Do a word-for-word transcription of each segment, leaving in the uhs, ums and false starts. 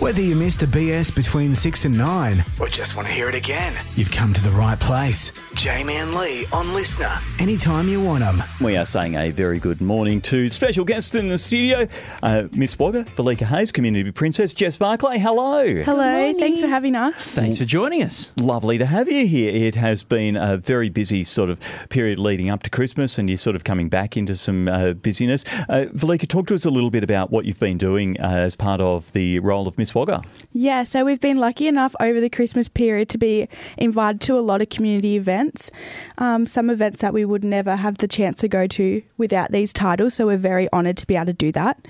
Whether you missed a B S between six and nine or just want to hear it again, you've come to the right place. Jamie and Lee on Listener, anytime you want them. We are saying a very good morning to special guests in the studio, uh, Miss Wagga, Velika Hayes, Community Princess, Jess Barclay. Hello. Hello. Thanks for having us. Thanks for joining us. Lovely to have you here. It has been a very busy sort of period leading up to Christmas, and you're sort of coming back into some uh, busyness. Uh, Velika, talk to us a little bit about what you've been doing uh, as part of the role of Miss Wagga. Yeah, so we've been lucky enough over the Christmas period to be invited to a lot of community events, um, some events that we would never have the chance to go to without these titles, so we're very honoured to be able to do that.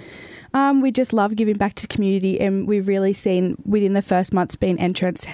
Um, we just love giving back to the community, and we've really seen within the first month's been entrance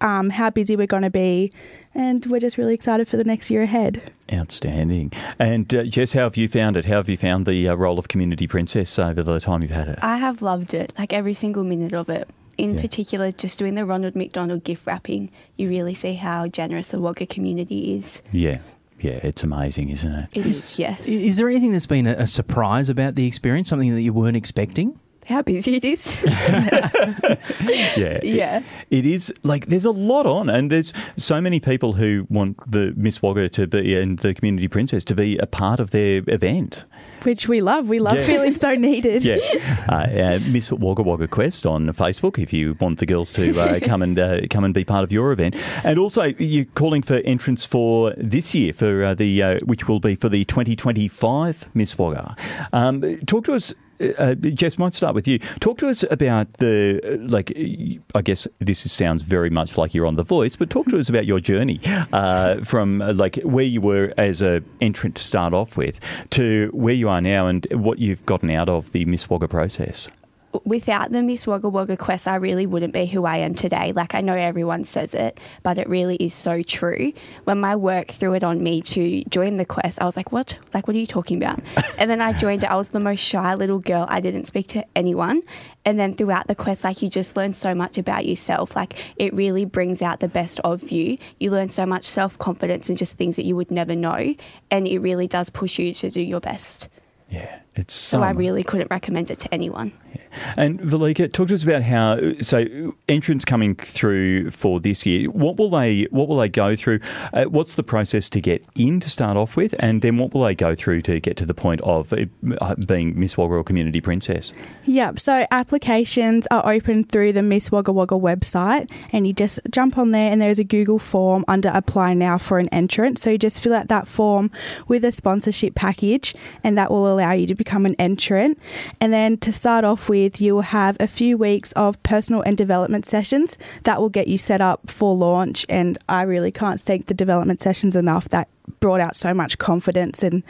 um, how busy we're going to be, and we're just really excited for the next year ahead. Outstanding. And uh, Jess, how have you found it? How have you found the uh, role of Community Princess over the time you've had it? I have loved it, like every single minute of it. In yeah. particular, just doing the Ronald McDonald gift wrapping, you really see how generous the Wagga community is. Yeah, yeah, it's amazing, isn't it? It is, yes. Is there anything that's been a surprise about the experience, something that you weren't expecting? How busy it is. yeah. Yeah. It, it is, like, there's a lot on, and there's so many people who want the Miss Wagga to be and the Community Princess to be a part of their event. Which we love. We love yeah. feeling so needed. Yeah. Uh, uh, Miss Wagga Wagga Quest on Facebook if you want the girls to uh, come and uh, come and be part of your event. And also, you're calling for entrance for this year, for uh, the uh, which will be for the twenty twenty-five Miss Wagga. Um, talk to us. Uh, Jess, might start with you. Talk to us about the, like, I guess this sounds very much like you're on The Voice, but talk to us about your journey uh, from, uh, like, where you were as an entrant to start off with to where you are now and what you've gotten out of the Miss Wagga process. Without the Miss Wagga Wagga Quest, I really wouldn't be who I am today. Like, I know everyone says it, but it really is so true. When my work threw it on me to join the quest, I was like, what? Like, what are you talking about? And then I joined it. I was the most shy little girl. I didn't speak to anyone. And then throughout the quest, like, you just learn so much about yourself. Like, it really brings out the best of you. You learn so much self-confidence and just things that you would never know. And it really does push you to do your best. Yeah, it's so. So I really couldn't recommend it to anyone. Yeah. And Velika, talk to us about how, so entrants coming through for this year, what will they what will they go through? Uh, what's the process to get in to start off with? And then what will they go through to get to the point of uh, being Miss Wagga or Community Princess? Yep, so applications are open through the Miss Wagga Wagga website, and you just jump on there and there's a Google form under Apply Now for an Entrant. So you just fill out that form with a sponsorship package, and that will allow you to become an entrant. And then to start off with, you will have a few weeks of personal and development sessions that will get you set up for launch, and I really can't thank the development sessions enough. That brought out so much confidence and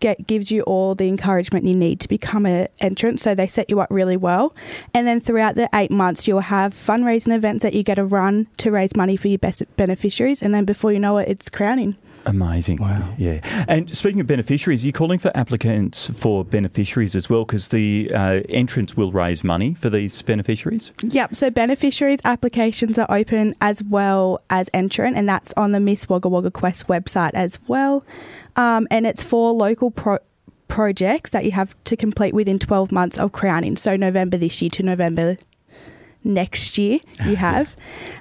get, gives you all the encouragement you need to become an entrant, so they set you up really well. And then throughout the eight months you'll have fundraising events that you get to run to raise money for your best beneficiaries, and then before you know it, it's crowning. Amazing. Wow. Yeah. And speaking of beneficiaries, you're calling for applicants for beneficiaries as well, because the uh, entrants will raise money for these beneficiaries? Yep. So beneficiaries applications are open as well as entrant, and that's on the Miss Wagga Wagga Quest website as well. Um, and it's for local pro- projects that you have to complete within twelve months of crowning. So November this year to November next year you have.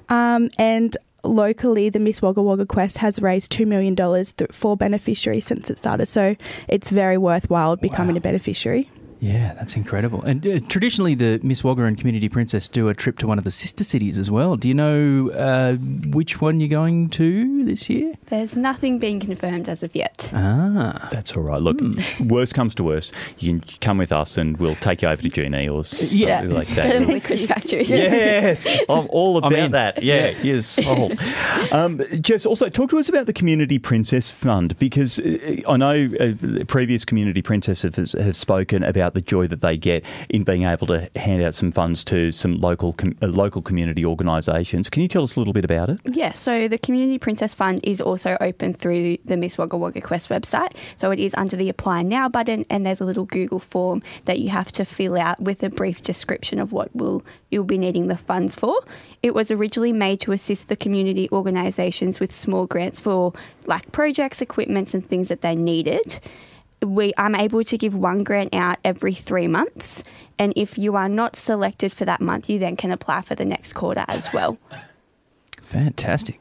um, and locally, the Miss Wagga Wagga Quest has raised two million dollars th- for beneficiaries since it started. So it's very worthwhile becoming wow. a beneficiary. Yeah, that's incredible. And uh, traditionally, the Miss Wagga and Community Princess do a trip to one of the sister cities as well. Do you know uh, which one you're going to this year? There's nothing being confirmed as of yet. Ah. That's all right. Look, mm. worst comes to worst, you can come with us and we'll take you over to Genie or something yeah. like that. Go to the Licorice Factory. Yes, I'm all about I mean, that. Yeah, yeah. yes. Oh. um, Jess, also talk to us about the Community Princess Fund, because uh, I know uh, previous Community Princesses have, have spoken about the joy that they get in being able to hand out some funds to some local com- uh, local community organisations. Can you tell us a little bit about it? Yeah, so the Community Princess Fund is also open through the Miss Wagga Wagga Quest website. So it is under the Apply Now button, and there's a little Google form that you have to fill out with a brief description of what will you'll be needing the funds for. It was originally made to assist the community organisations with small grants for like projects, equipments and things that they needed. we I'm able to give one grant out every three months. And if you are not selected for that month, you then can apply for the next quarter as well. Fantastic.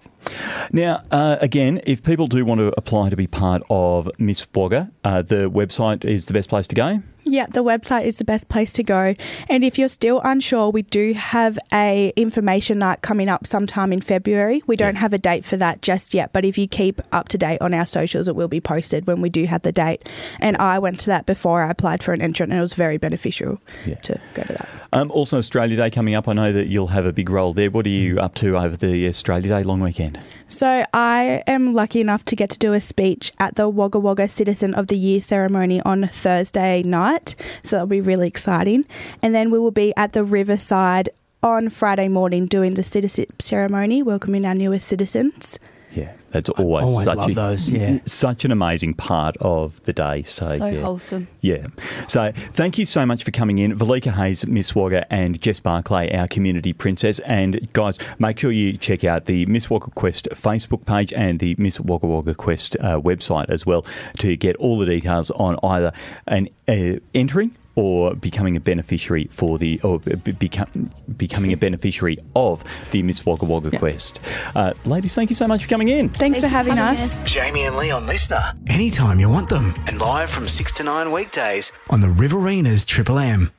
Now, uh, again, if people do want to apply to be part of Miss Wagga, uh, the website is the best place to go? Yeah, the website is the best place to go. And if you're still unsure, we do have a information night coming up sometime in February. We don't yeah. have a date for that just yet, but if you keep up to date on our socials, it will be posted when we do have the date. And I went to that before I applied for an entrant, and it was very beneficial yeah. to go to that. Um, also, Australia Day coming up. I know that you'll have a big role there. What are you up to over the Australia Day long weekend? So I am lucky enough to get to do a speech at the Wagga Wagga Citizen of the Year ceremony on Thursday night. So that'll be really exciting. And then we will be at the Riverside on Friday morning doing the citizenship ceremony, welcoming our newest citizens. Yeah, that's always, always such, love a, those, yeah. such an amazing part of the day. So, so yeah. wholesome. Yeah. So thank you so much for coming in. Velika Hayes, Miss Wagga, and Jess Barclay, our community princess. And guys, make sure you check out the Miss Wagga Quest Facebook page and the Miss Wagga Wagga Quest uh, website as well to get all the details on either an uh, entering or becoming a beneficiary for the, or become, becoming a beneficiary of the Miss Wagga Wagga yep. Quest. Uh, ladies, thank you so much for coming in. Thanks Thank for having us. us. Jamie and Leon Listener, anytime you want them, and live from six to nine weekdays on the Riverina's Triple M.